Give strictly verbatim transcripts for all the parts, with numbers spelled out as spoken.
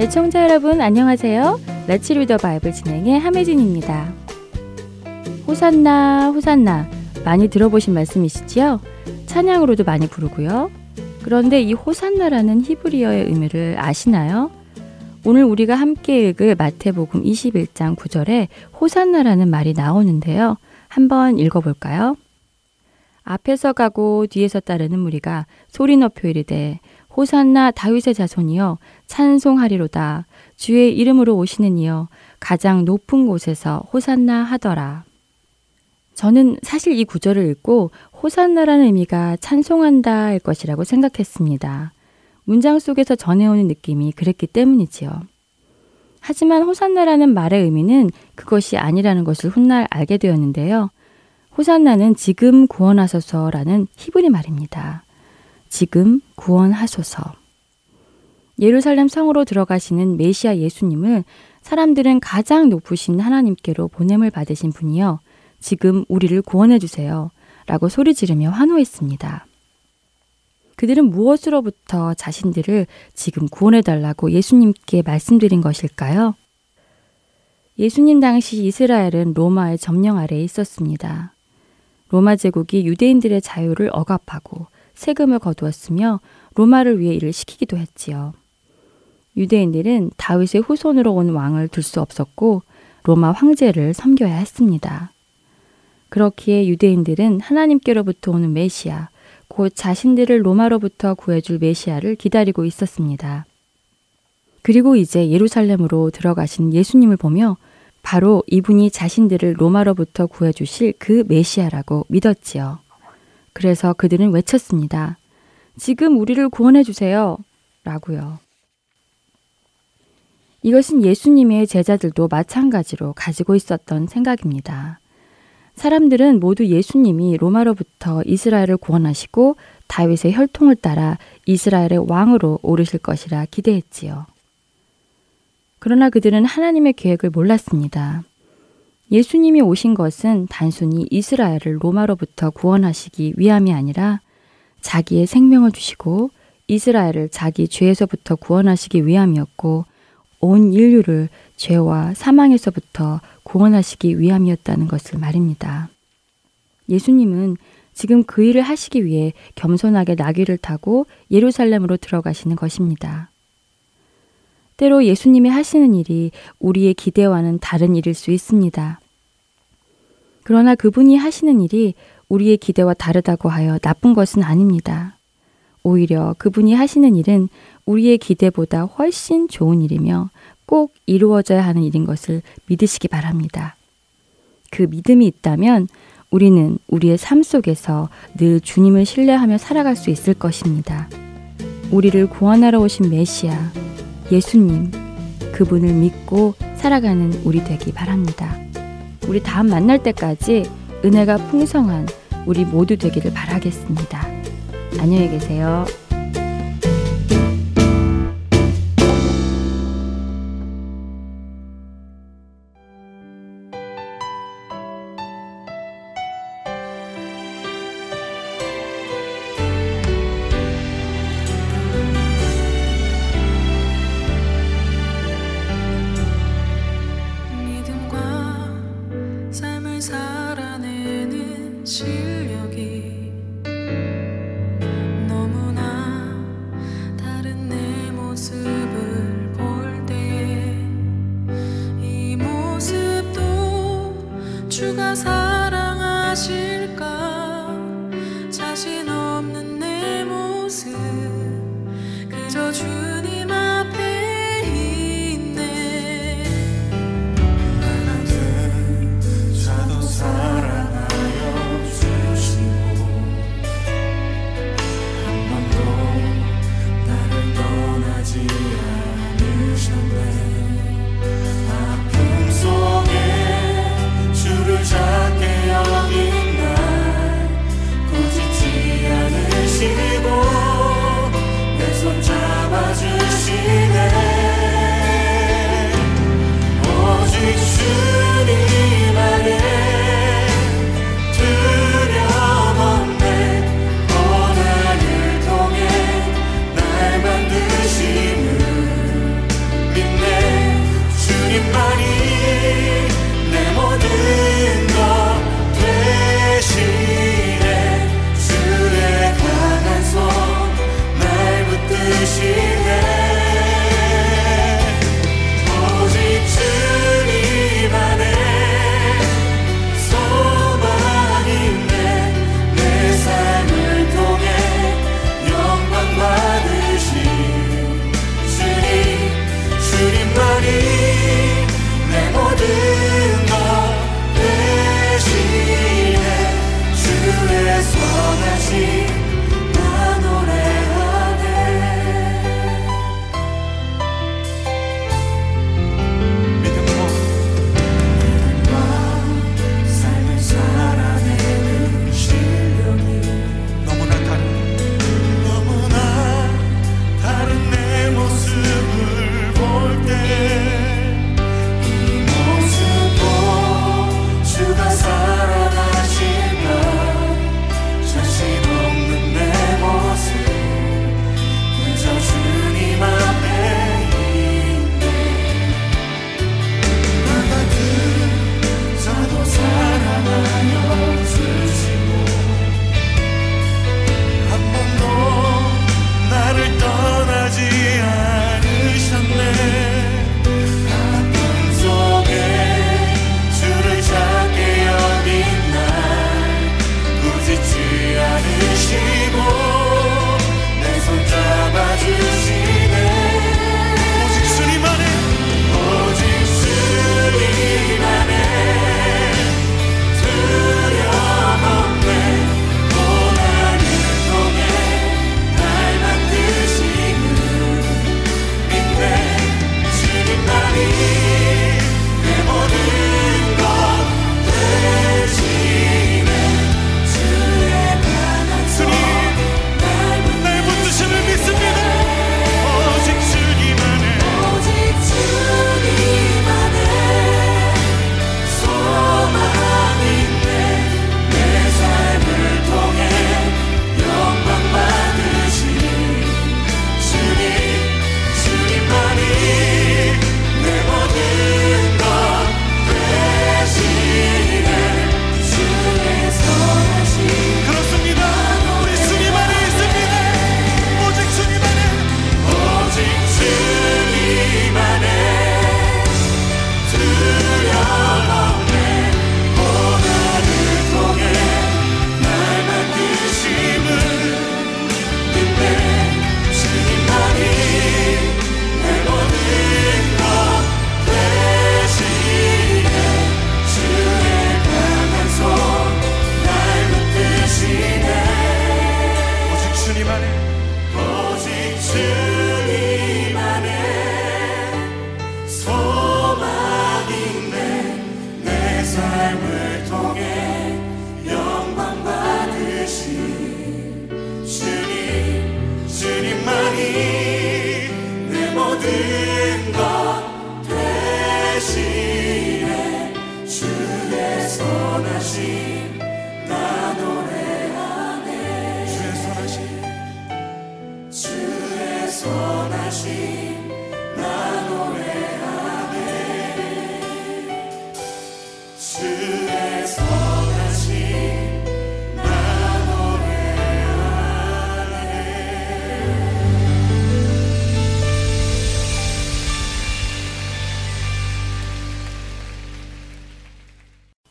시청자 여러분 안녕하세요. Let's read the Bible 진행의 함혜진입니다. 호산나 호산나 많이 들어보신 말씀이시지요? 찬양으로도 많이 부르고요. 그런데 이 호산나라는 히브리어의 의미를 아시나요? 오늘 우리가 함께 읽을 마태복음 이십일 장 구 절에 호산나라는 말이 나오는데요. 한번 읽어볼까요? 앞에서 가고 뒤에서 따르는 무리가 소리 높여 이르되 호산나 다윗의 자손이여 찬송하리로다. 주의 이름으로 오시는 이여 가장 높은 곳에서 호산나 하더라. 저는 사실 이 구절을 읽고 호산나라는 의미가 찬송한다일 것이라고 생각했습니다. 문장 속에서 전해오는 느낌이 그랬기 때문이지요. 하지만 호산나라는 말의 의미는 그것이 아니라는 것을 훗날 알게 되었는데요. 호산나는 지금 구원하소서라는 히브리 말입니다. 지금 구원하소서. 예루살렘 성으로 들어가시는 메시아 예수님을 사람들은 가장 높으신 하나님께로 보냄을 받으신 분이여 지금 우리를 구원해 주세요 라고 소리 지르며 환호했습니다. 그들은 무엇으로부터 자신들을 지금 구원해 달라고 예수님께 말씀드린 것일까요? 예수님 당시 이스라엘은 로마의 점령 아래에 있었습니다. 로마 제국이 유대인들의 자유를 억압하고 세금을 거두었으며 로마를 위해 일을 시키기도 했지요. 유대인들은 다윗의 후손으로 온 왕을 둘 수 없었고 로마 황제를 섬겨야 했습니다. 그렇기에 유대인들은 하나님께로부터 오는 메시아, 곧 자신들을 로마로부터 구해줄 메시아를 기다리고 있었습니다. 그리고 이제 예루살렘으로 들어가신 예수님을 보며 바로 이분이 자신들을 로마로부터 구해주실 그 메시아라고 믿었지요. 그래서 그들은 외쳤습니다. 지금 우리를 구원해 주세요 라고요. 이것은 예수님의 제자들도 마찬가지로 가지고 있었던 생각입니다. 사람들은 모두 예수님이 로마로부터 이스라엘을 구원하시고 다윗의 혈통을 따라 이스라엘의 왕으로 오르실 것이라 기대했지요. 그러나 그들은 하나님의 계획을 몰랐습니다. 예수님이 오신 것은 단순히 이스라엘을 로마로부터 구원하시기 위함이 아니라 자기의 생명을 주시고 이스라엘을 자기 죄에서부터 구원하시기 위함이었고 온 인류를 죄와 사망에서부터 구원하시기 위함이었다는 것을 말입니다. 예수님은 지금 그 일을 하시기 위해 겸손하게 나귀를 타고 예루살렘으로 들어가시는 것입니다. 때로 예수님이 하시는 일이 우리의 기대와는 다른 일일 수 있습니다. 그러나 그분이 하시는 일이 우리의 기대와 다르다고 하여 나쁜 것은 아닙니다. 오히려 그분이 하시는 일은 우리의 기대보다 훨씬 좋은 일이며 꼭 이루어져야 하는 일인 것을 믿으시기 바랍니다. 그 믿음이 있다면 우리는 우리의 삶 속에서 늘 주님을 신뢰하며 살아갈 수 있을 것입니다. 우리를 구원하러 오신 메시아, 예수님, 그분을 믿고 살아가는 우리 되기 바랍니다. 우리 다음 만날 때까지 은혜가 풍성한 우리 모두 되기를 바라겠습니다. 안녕히 계세요. 주님 앞에 있네.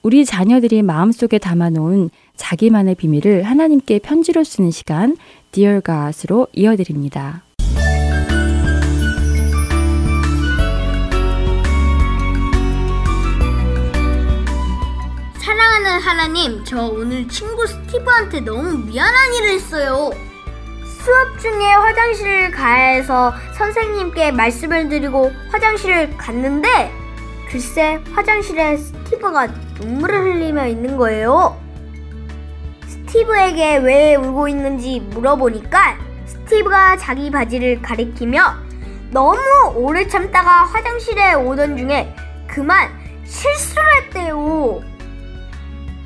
우리 자녀들이 마음속에 담아놓은 자기만의 비밀을 하나님께 편지로 쓰는 시간 Dear God으로 이어드립니다. 사랑하는 하나님, 저 오늘 친구 스티브한테 너무 미안한 일을 했어요. 수업 중에 화장실을 가야 해서 선생님께 말씀을 드리고 화장실을 갔는데 글쎄 화장실에 스티브가 눈물을 흘리며 있는 거예요. 스티브에게 왜 울고 있는지 물어보니까 스티브가 자기 바지를 가리키며 너무 오래 참다가 화장실에 오던 중에 그만 실수를 했대요.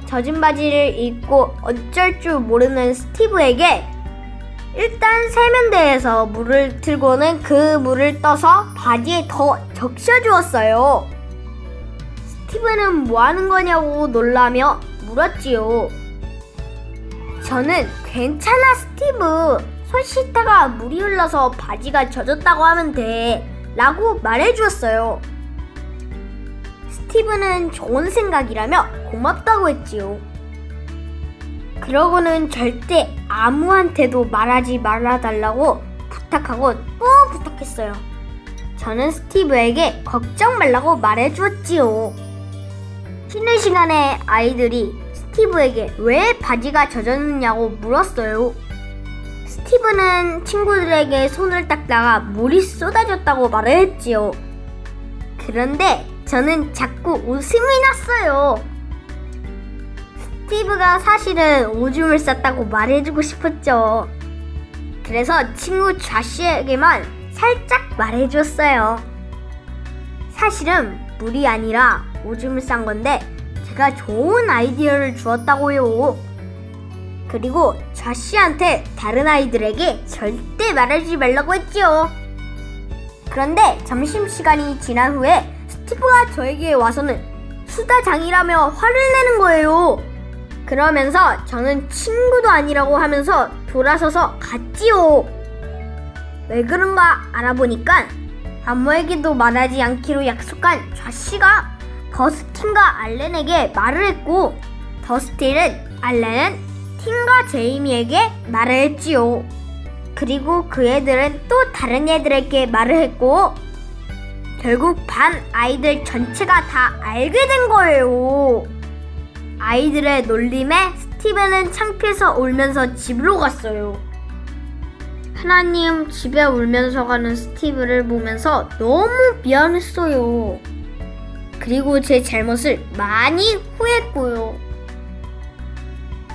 젖은 바지를 입고 어쩔 줄 모르는 스티브에게 일단 세면대에서 물을 틀고는 그 물을 떠서 바지에 더 적셔주었어요. 스티브는 뭐하는 거냐고 놀라며 물었지요. 저는 괜찮아 스티브, 손 씻다가 물이 흘러서 바지가 젖었다고 하면 돼 라고 말해주었어요. 스티브는 좋은 생각이라며 고맙다고 했지요. 그러고는 절대 아무한테도 말하지 말아달라고 부탁하고 또 부탁했어요. 저는 스티브에게 걱정 말라고 말해주었지요. 쉬는 시간에 아이들이 스티브에게 왜 바지가 젖었느냐고 물었어요. 스티브는 친구들에게 손을 닦다가 물이 쏟아졌다고 말을 했지요. 그런데 저는 자꾸 웃음이 났어요. 스티브가 사실은 오줌을 쌌다고 말해주고 싶었죠. 그래서 친구 좌씨에게만 살짝 말해줬어요. 사실은 물이 아니라 오줌을 싼 건데 제가 좋은 아이디어를 주었다고요. 그리고 좌씨한테 다른 아이들에게 절대 말하지 말라고 했지요. 그런데 점심시간이 지난 후에 스티브가 저에게 와서는 수다장이라며 화를 내는 거예요. 그러면서 저는 친구도 아니라고 하면서 돌아서서 갔지요. 왜 그런가 알아보니까 아무에게도 말하지 않기로 약속한 좌씨가 더스틴과 알렌에게 말을 했고, 더스틴은 알렌은 팀과 제이미에게 말을 했지요. 그리고 그 애들은 또 다른 애들에게 말을 했고, 결국 반 아이들 전체가 다 알게 된 거예요. 아이들의 놀림에 스티븐은 창피해서 울면서 집으로 갔어요. 하나님, 집에 울면서 가는 스티브를 보면서 너무 미안했어요. 그리고 제 잘못을 많이 후회했고요.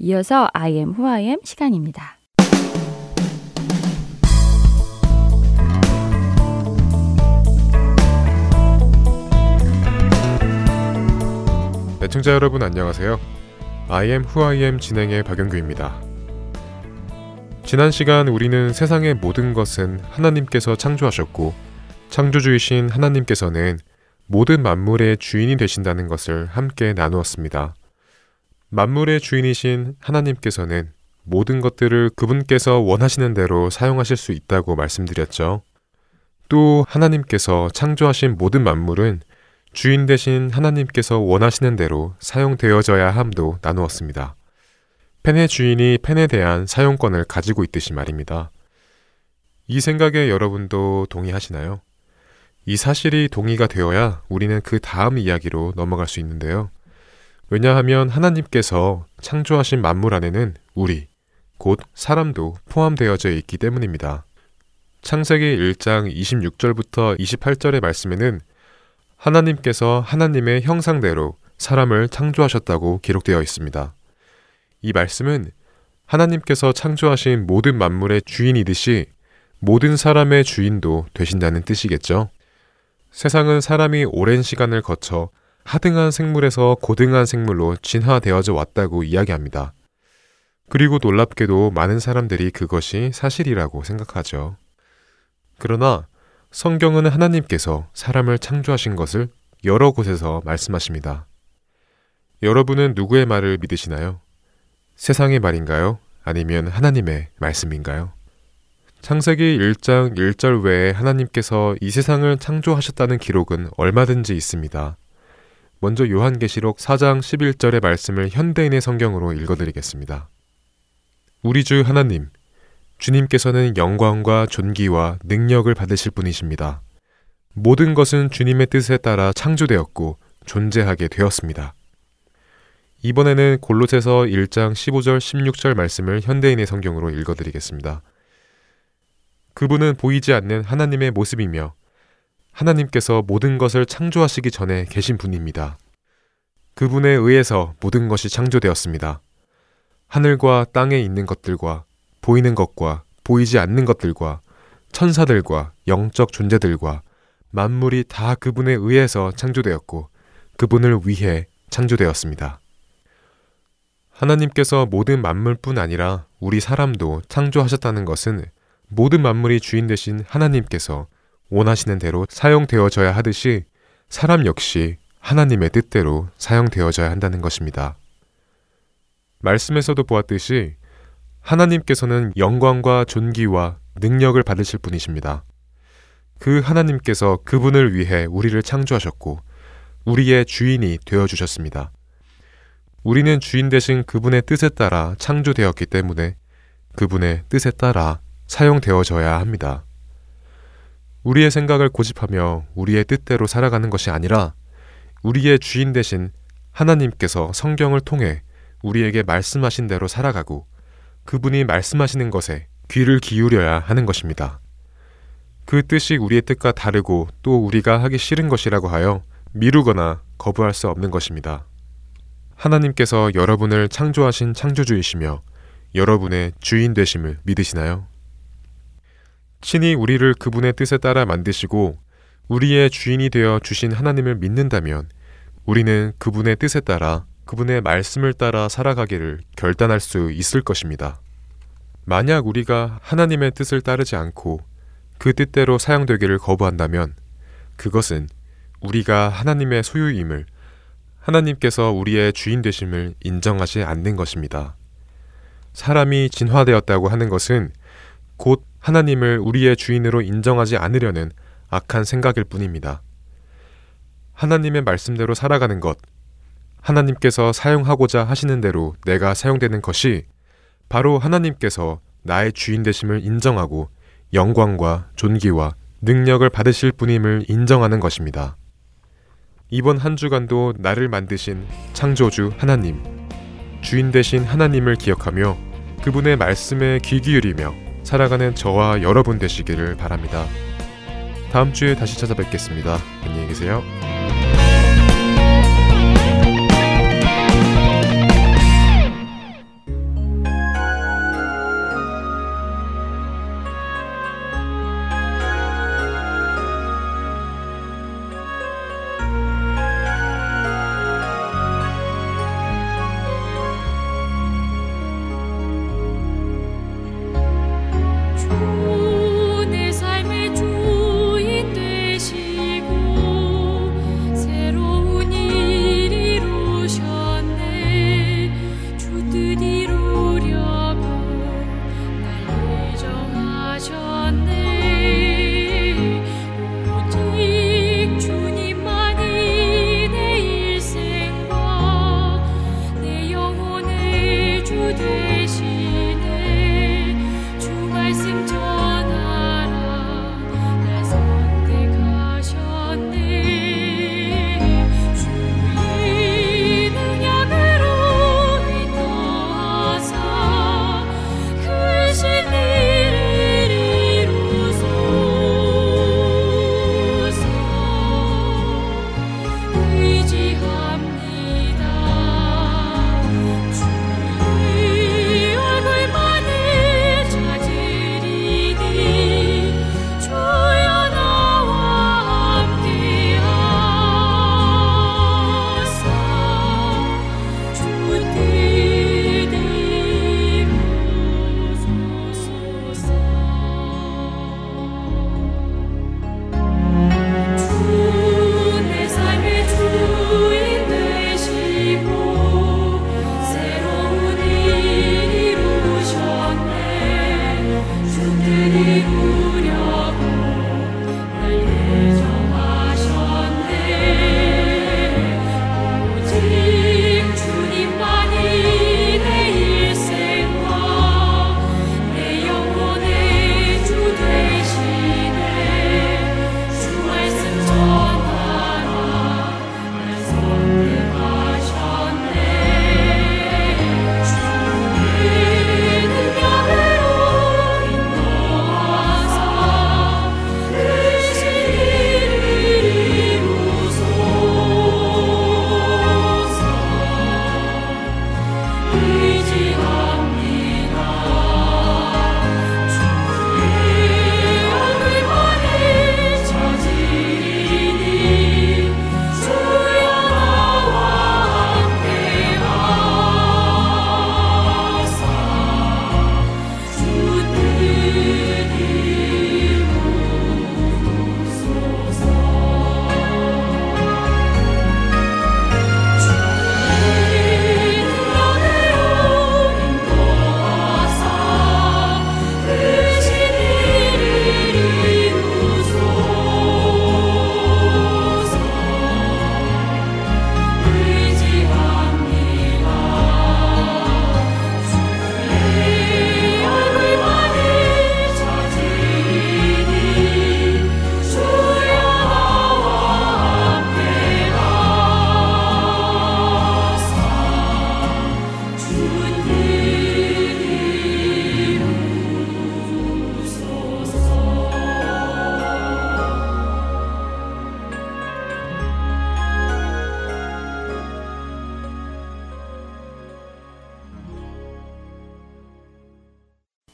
이어서 I am who I am 시간입니다. 애청자 여러분 안녕하세요. I am who I am 진행의 박영규입니다. 지난 시간 우리는 세상의 모든 것은 하나님께서 창조하셨고 창조주이신 하나님께서는 모든 만물의 주인이 되신다는 것을 함께 나누었습니다. 만물의 주인이신 하나님께서는 모든 것들을 그분께서 원하시는 대로 사용하실 수 있다고 말씀드렸죠. 또 하나님께서 창조하신 모든 만물은 주인 되신 하나님께서 원하시는 대로 사용되어져야 함도 나누었습니다. 펜의 주인이 펜에 대한 사용권을 가지고 있듯이 말입니다. 이 생각에 여러분도 동의하시나요? 이 사실이 동의가 되어야 우리는 그 다음 이야기로 넘어갈 수 있는데요. 왜냐하면 하나님께서 창조하신 만물 안에는 우리, 곧 사람도 포함되어져 있기 때문입니다. 창세기 일장 이십육절부터 이십팔절의 말씀에는 하나님께서 하나님의 형상대로 사람을 창조하셨다고 기록되어 있습니다. 이 말씀은 하나님께서 창조하신 모든 만물의 주인이듯이 모든 사람의 주인도 되신다는 뜻이겠죠. 세상은 사람이 오랜 시간을 거쳐 하등한 생물에서 고등한 생물로 진화되어져 왔다고 이야기합니다. 그리고 놀랍게도 많은 사람들이 그것이 사실이라고 생각하죠. 그러나 성경은 하나님께서 사람을 창조하신 것을 여러 곳에서 말씀하십니다. 여러분은 누구의 말을 믿으시나요? 세상의 말인가요? 아니면 하나님의 말씀인가요? 창세기 일장 일절 외에 하나님께서 이 세상을 창조하셨다는 기록은 얼마든지 있습니다. 먼저 요한계시록 사장 십일절의 말씀을 현대인의 성경으로 읽어드리겠습니다. 우리 주 하나님, 주님께서는 영광과 존귀와 능력을 받으실 분이십니다. 모든 것은 주님의 뜻에 따라 창조되었고 존재하게 되었습니다. 이번에는 골로새서 일장 십오절 십육절 말씀을 현대인의 성경으로 읽어드리겠습니다. 그분은 보이지 않는 하나님의 모습이며 하나님께서 모든 것을 창조하시기 전에 계신 분입니다. 그분에 의해서 모든 것이 창조되었습니다. 하늘과 땅에 있는 것들과 보이는 것과 보이지 않는 것들과 천사들과 영적 존재들과 만물이 다 그분에 의해서 창조되었고 그분을 위해 창조되었습니다. 하나님께서 모든 만물뿐 아니라 우리 사람도 창조하셨다는 것은 모든 만물이 주인 되신 하나님께서 원하시는 대로 사용되어져야 하듯이 사람 역시 하나님의 뜻대로 사용되어져야 한다는 것입니다. 말씀에서도 보았듯이 하나님께서는 영광과 존귀와 능력을 받으실 분이십니다. 그 하나님께서 그분을 위해 우리를 창조하셨고 우리의 주인이 되어주셨습니다. 우리는 주인 되신 그분의 뜻에 따라 창조되었기 때문에 그분의 뜻에 따라 사용되어져야 합니다. 우리의 생각을 고집하며 우리의 뜻대로 살아가는 것이 아니라 우리의 주인 되신 하나님께서 성경을 통해 우리에게 말씀하신 대로 살아가고 그분이 말씀하시는 것에 귀를 기울여야 하는 것입니다. 그 뜻이 우리의 뜻과 다르고 또 우리가 하기 싫은 것이라고 하여 미루거나 거부할 수 없는 것입니다. 하나님께서 여러분을 창조하신 창조주이시며 여러분의 주인 되심을 믿으시나요? 친히 우리를 그분의 뜻에 따라 만드시고 우리의 주인이 되어 주신 하나님을 믿는다면 우리는 그분의 뜻에 따라 그분의 말씀을 따라 살아가기를 결단할 수 있을 것입니다. 만약 우리가 하나님의 뜻을 따르지 않고 그 뜻대로 사용되기를 거부한다면 그것은 우리가 하나님의 소유임을, 하나님께서 우리의 주인 되심을 인정하지 않는 것입니다. 사람이 진화되었다고 하는 것은 곧 하나님을 우리의 주인으로 인정하지 않으려는 악한 생각일 뿐입니다. 하나님의 말씀대로 살아가는 것, 하나님께서 사용하고자 하시는 대로 내가 사용되는 것이 바로 하나님께서 나의 주인 되심을 인정하고 영광과 존귀와 능력을 받으실 분임을 인정하는 것입니다. 이번 한 주간도 나를 만드신 창조주 하나님, 주인 되신 하나님을 기억하며 그분의 말씀에 귀 기울이며 살아가는 저와 여러분 되시기를 바랍니다. 다음 주에 다시 찾아뵙겠습니다. 안녕히 계세요. 내 삶의 주인 되시고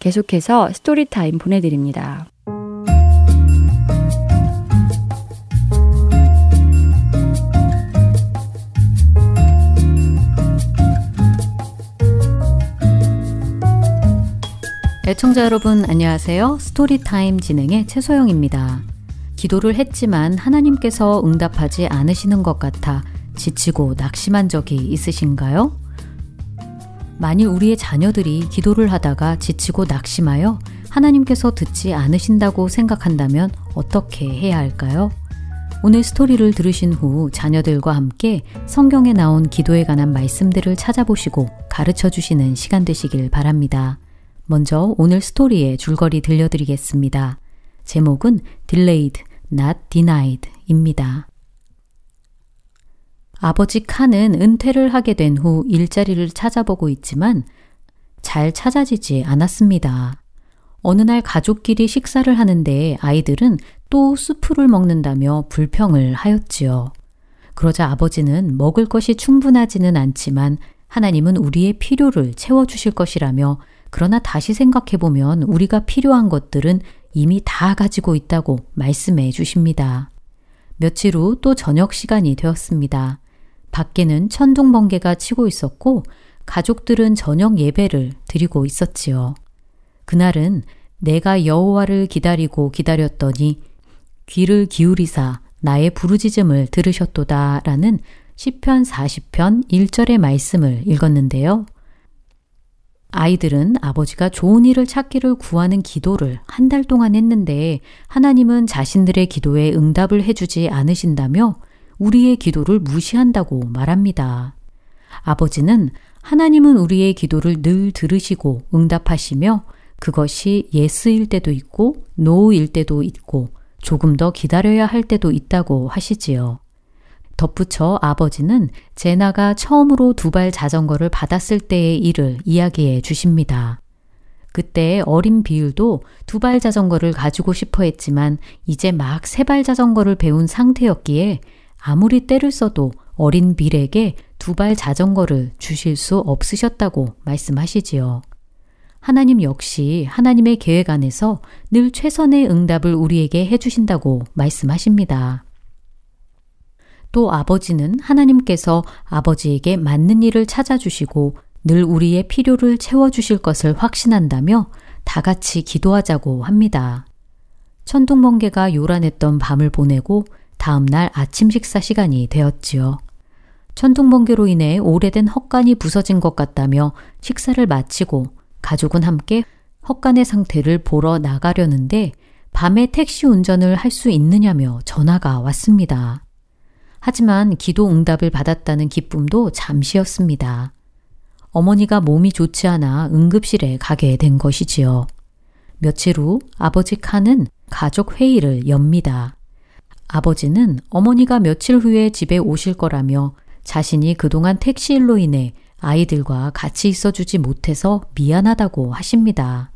계속해서 스토리타임 보내드립니다. 애청자 여러분 안녕하세요. 스토리타임 진행의 최소영입니다. 기도를 했지만 하나님께서 응답하지 않으시는 것 같아 지치고 낙심한 적이 있으신가요? 만일 우리의 자녀들이 기도를 하다가 지치고 낙심하여 하나님께서 듣지 않으신다고 생각한다면 어떻게 해야 할까요? 오늘 스토리를 들으신 후 자녀들과 함께 성경에 나온 기도에 관한 말씀들을 찾아보시고 가르쳐 주시는 시간 되시길 바랍니다. 먼저 오늘 스토리의 줄거리 들려드리겠습니다. 제목은 Delayed, Not Denied 입니다. 아버지 칸은 은퇴를 하게 된 후 일자리를 찾아보고 있지만 잘 찾아지지 않았습니다. 어느 날 가족끼리 식사를 하는데 아이들은 또 수프를 먹는다며 불평을 하였지요. 그러자 아버지는 먹을 것이 충분하지는 않지만 하나님은 우리의 필요를 채워주실 것이라며 그러나 다시 생각해보면 우리가 필요한 것들은 이미 다 가지고 있다고 말씀해 주십니다. 며칠 후 또 저녁 시간이 되었습니다. 밖에는 천둥 번개가 치고 있었고 가족들은 저녁 예배를 드리고 있었지요. 그날은 내가 여호와를 기다리고 기다렸더니 귀를 기울이사 나의 부르짖음을 들으셨도다 라는 시편 사십 편 일 절의 말씀을 읽었는데요. 아이들은 아버지가 좋은 일을 찾기를 구하는 기도를 한 달 동안 했는데 하나님은 자신들의 기도에 응답을 해주지 않으신다며 우리의 기도를 무시한다고 말합니다. 아버지는 하나님은 우리의 기도를 늘 들으시고 응답하시며 그것이 예스일 때도 있고 노일 때도 있고 조금 더 기다려야 할 때도 있다고 하시지요. 덧붙여 아버지는 제나가 처음으로 두발 자전거를 받았을 때의 일을 이야기해 주십니다. 그때 어린 비율도 두발 자전거를 가지고 싶어 했지만 이제 막 세발 자전거를 배운 상태였기에 아무리 때를 써도 어린 빌에게 두발 자전거를 주실 수 없으셨다고 말씀하시지요. 하나님 역시 하나님의 계획 안에서 늘 최선의 응답을 우리에게 해주신다고 말씀하십니다. 또 아버지는 하나님께서 아버지에게 맞는 일을 찾아주시고 늘 우리의 필요를 채워주실 것을 확신한다며 다 같이 기도하자고 합니다. 천둥번개가 요란했던 밤을 보내고 다음날 아침 식사 시간이 되었지요. 천둥번개로 인해 오래된 헛간이 부서진 것 같다며 식사를 마치고 가족은 함께 헛간의 상태를 보러 나가려는데 밤에 택시 운전을 할 수 있느냐며 전화가 왔습니다. 하지만 기도 응답을 받았다는 기쁨도 잠시였습니다. 어머니가 몸이 좋지 않아 응급실에 가게 된 것이지요. 며칠 후 아버지 칸은 가족 회의를 엽니다. 아버지는 어머니가 며칠 후에 집에 오실 거라며 자신이 그동안 택시일로 인해 아이들과 같이 있어주지 못해서 미안하다고 하십니다.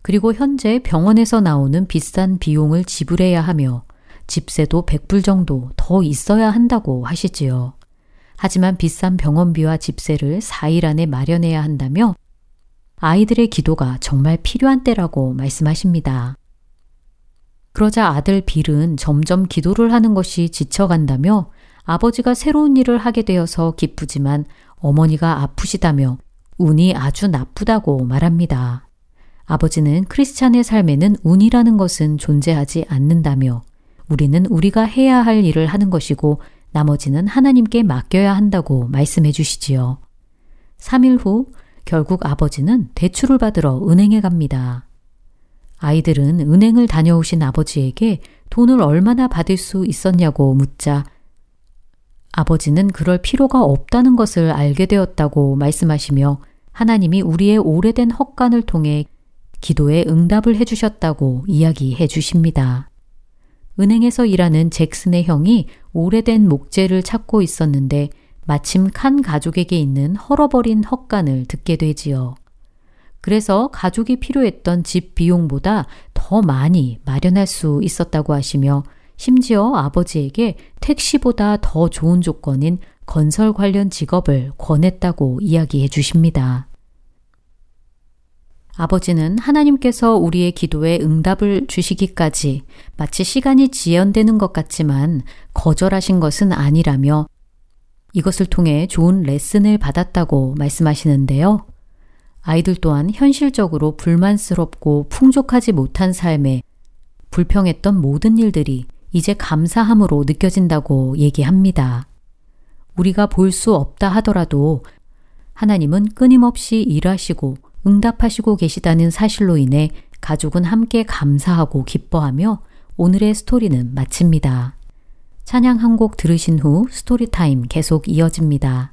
그리고 현재 병원에서 나오는 비싼 비용을 지불해야 하며 집세도 백 불 정도 더 있어야 한다고 하시지요. 하지만 비싼 병원비와 집세를 사 일 안에 마련해야 한다며 아이들의 기도가 정말 필요한 때라고 말씀하십니다. 그러자 아들 빌은 점점 기도를 하는 것이 지쳐간다며 아버지가 새로운 일을 하게 되어서 기쁘지만 어머니가 아프시다며 운이 아주 나쁘다고 말합니다. 아버지는 크리스찬의 삶에는 운이라는 것은 존재하지 않는다며 우리는 우리가 해야 할 일을 하는 것이고 나머지는 하나님께 맡겨야 한다고 말씀해 주시지요. 삼 일 후 결국 아버지는 대출을 받으러 은행에 갑니다. 아이들은 은행을 다녀오신 아버지에게 돈을 얼마나 받을 수 있었냐고 묻자 아버지는 그럴 필요가 없다는 것을 알게 되었다고 말씀하시며 하나님이 우리의 오래된 헛간을 통해 기도에 응답을 해주셨다고 이야기해 주십니다. 은행에서 일하는 잭슨의 형이 오래된 목재를 찾고 있었는데 마침 칸 가족에게 있는 헐어버린 헛간을 듣게 되지요. 그래서 가족이 필요했던 집 비용보다 더 많이 마련할 수 있었다고 하시며 심지어 아버지에게 택시보다 더 좋은 조건인 건설 관련 직업을 권했다고 이야기해 주십니다. 아버지는 하나님께서 우리의 기도에 응답을 주시기까지 마치 시간이 지연되는 것 같지만 거절하신 것은 아니라며 이것을 통해 좋은 레슨을 받았다고 말씀하시는데요. 아이들 또한 현실적으로 불만스럽고 풍족하지 못한 삶에 불평했던 모든 일들이 이제 감사함으로 느껴진다고 얘기합니다. 우리가 볼 수 없다 하더라도 하나님은 끊임없이 일하시고 응답하시고 계시다는 사실로 인해 가족은 함께 감사하고 기뻐하며 오늘의 스토리는 마칩니다. 찬양 한 곡 들으신 후 스토리타임 계속 이어집니다.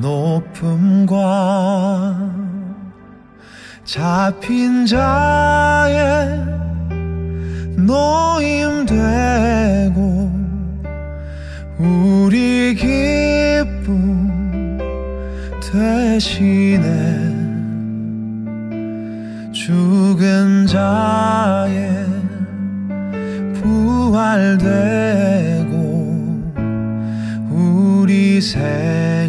높음과 잡힌 자의 노임되고 우리 기쁨 대신에 죽은 자의 부활되고 우리 생명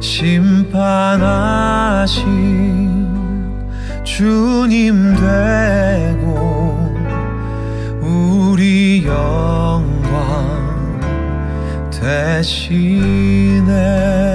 심판하신 주님 되고 우리 영 대신에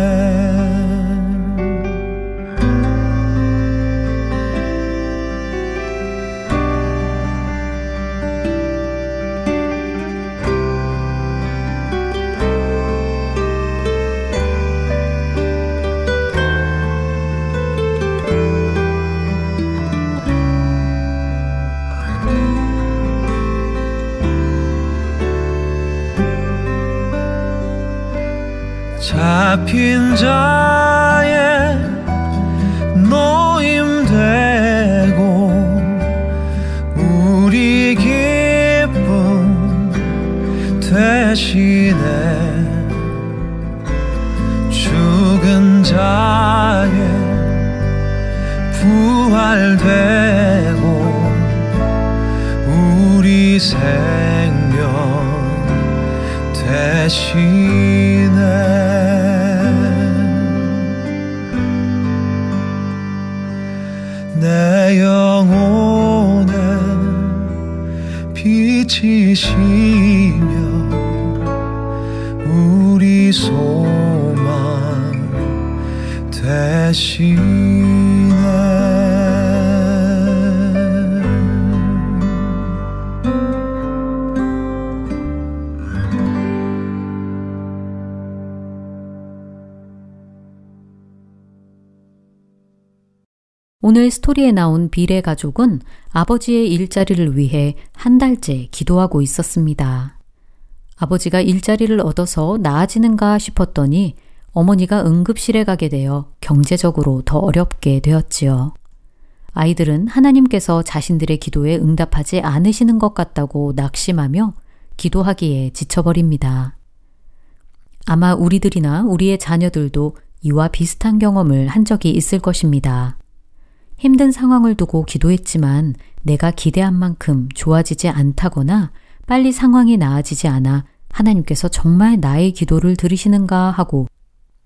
잡힌 자의 노임되고 우리 기쁨 대신에 죽은 자의 부활되고 우리 생명 대신에 내 영혼의 빛이시며 우리 소망 되시네. 오늘 스토리에 나온 빌의 가족은 아버지의 일자리를 위해 한 달째 기도하고 있었습니다. 아버지가 일자리를 얻어서 나아지는가 싶었더니 어머니가 응급실에 가게 되어 경제적으로 더 어렵게 되었지요. 아이들은 하나님께서 자신들의 기도에 응답하지 않으시는 것 같다고 낙심하며 기도하기에 지쳐버립니다. 아마 우리들이나 우리의 자녀들도 이와 비슷한 경험을 한 적이 있을 것입니다. 힘든 상황을 두고 기도했지만 내가 기대한 만큼 좋아지지 않다거나 빨리 상황이 나아지지 않아 하나님께서 정말 나의 기도를 들으시는가 하고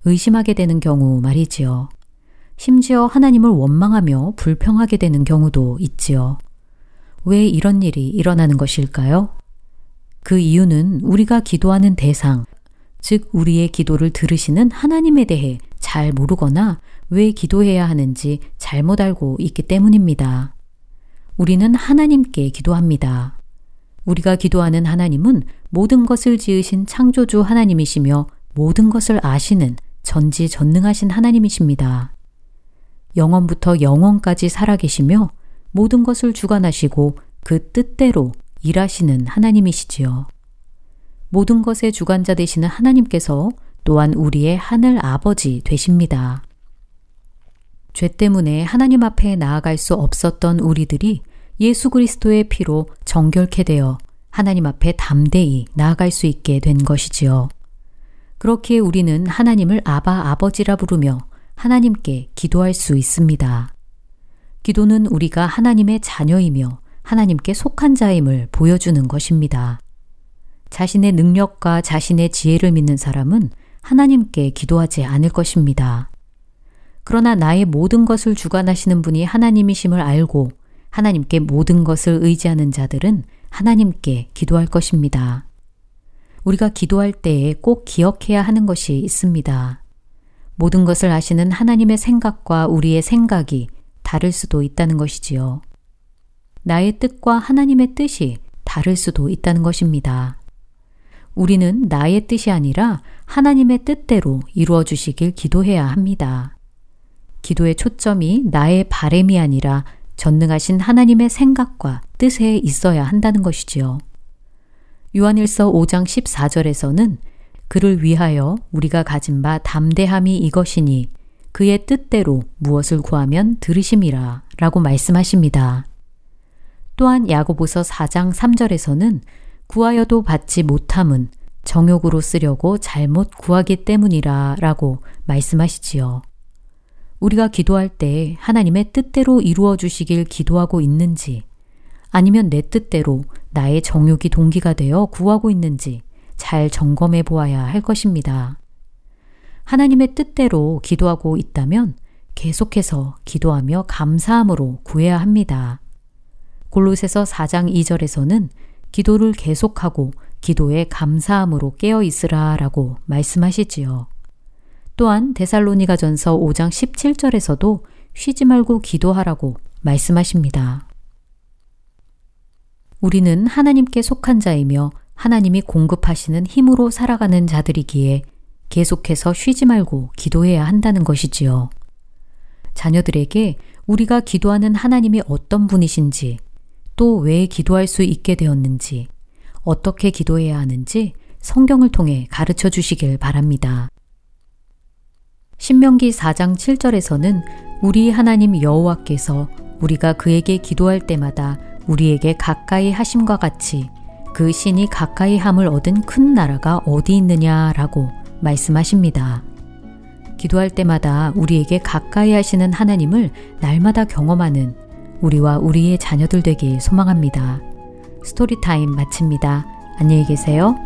의심하게 되는 경우 말이지요. 심지어 하나님을 원망하며 불평하게 되는 경우도 있지요. 왜 이런 일이 일어나는 것일까요? 그 이유는 우리가 기도하는 대상, 즉 우리의 기도를 들으시는 하나님에 대해 잘 모르거나 왜 기도해야 하는지 잘못 알고 있기 때문입니다. 우리는 하나님께 기도합니다. 우리가 기도하는 하나님은 모든 것을 지으신 창조주 하나님이시며 모든 것을 아시는 전지전능하신 하나님이십니다. 영원부터 영원까지 살아계시며 모든 것을 주관하시고 그 뜻대로 일하시는 하나님이시지요. 모든 것의 주관자 되시는 하나님께서 또한 우리의 하늘 아버지 되십니다. 죄 때문에 하나님 앞에 나아갈 수 없었던 우리들이 예수 그리스도의 피로 정결케 되어 하나님 앞에 담대히 나아갈 수 있게 된 것이지요. 그렇기에 우리는 하나님을 아바 아버지라 부르며 하나님께 기도할 수 있습니다. 기도는 우리가 하나님의 자녀이며 하나님께 속한 자임을 보여주는 것입니다. 자신의 능력과 자신의 지혜를 믿는 사람은 하나님께 기도하지 않을 것입니다. 그러나 나의 모든 것을 주관하시는 분이 하나님이심을 알고 하나님께 모든 것을 의지하는 자들은 하나님께 기도할 것입니다. 우리가 기도할 때에 꼭 기억해야 하는 것이 있습니다. 모든 것을 아시는 하나님의 생각과 우리의 생각이 다를 수도 있다는 것이지요. 나의 뜻과 하나님의 뜻이 다를 수도 있다는 것입니다. 우리는 나의 뜻이 아니라 하나님의 뜻대로 이루어 주시길 기도해야 합니다. 기도의 초점이 나의 바램이 아니라 전능하신 하나님의 생각과 뜻에 있어야 한다는 것이지요. 요한일서 오 장 십사 절에서는 그를 위하여 우리가 가진 바 담대함이 이것이니 그의 뜻대로 무엇을 구하면 들으심이라 라고 말씀하십니다. 또한 야고보서 사 장 삼 절에서는 구하여도 받지 못함은 정욕으로 쓰려고 잘못 구하기 때문이라 라고 말씀하시지요. 우리가 기도할 때 하나님의 뜻대로 이루어 주시길 기도하고 있는지 아니면 내 뜻대로 나의 정욕이 동기가 되어 구하고 있는지 잘 점검해 보아야 할 것입니다. 하나님의 뜻대로 기도하고 있다면 계속해서 기도하며 감사함으로 구해야 합니다. 골로새서 사 장 이 절에서는 기도를 계속하고 기도에 감사함으로 깨어 있으라 라고 말씀하시지요. 또한 데살로니가전서 오 장 십칠 절에서도 쉬지 말고 기도하라고 말씀하십니다. 우리는 하나님께 속한 자이며 하나님이 공급하시는 힘으로 살아가는 자들이기에 계속해서 쉬지 말고 기도해야 한다는 것이지요. 자녀들에게 우리가 기도하는 하나님이 어떤 분이신지, 또 왜 기도할 수 있게 되었는지, 어떻게 기도해야 하는지 성경을 통해 가르쳐 주시길 바랍니다. 신명기 사 장 칠 절에서는 우리 하나님 여호와께서 우리가 그에게 기도할 때마다 우리에게 가까이 하심과 같이 그 신이 가까이 함을 얻은 큰 나라가 어디 있느냐라고 말씀하십니다. 기도할 때마다 우리에게 가까이 하시는 하나님을 날마다 경험하는 우리와 우리의 자녀들 되길 소망합니다. 스토리타임 마칩니다. 안녕히 계세요.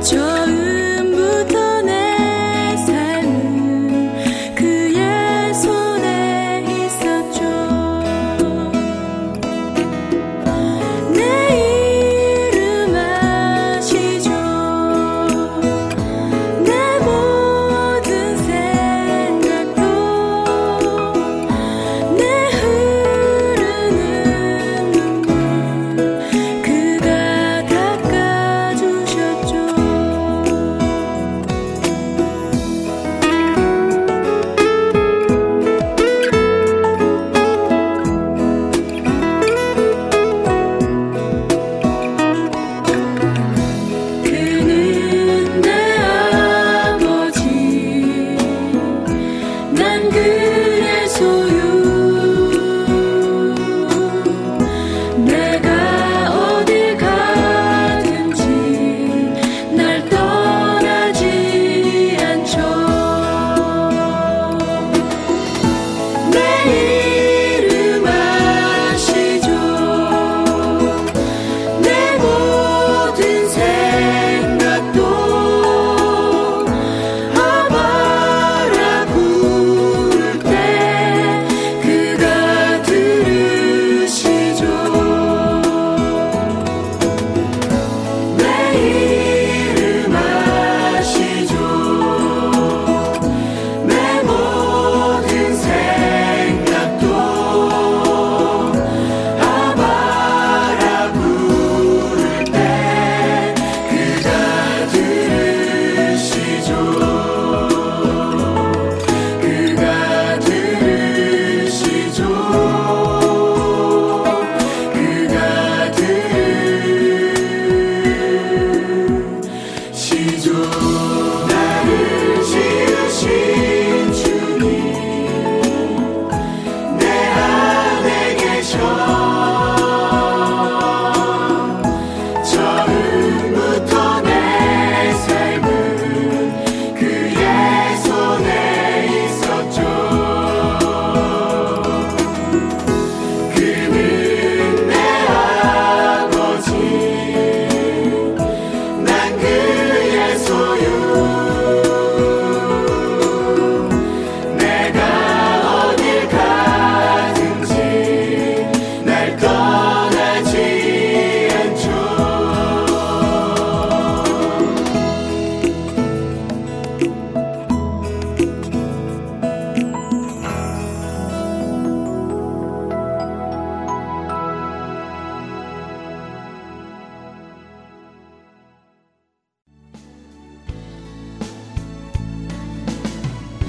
저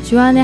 주안의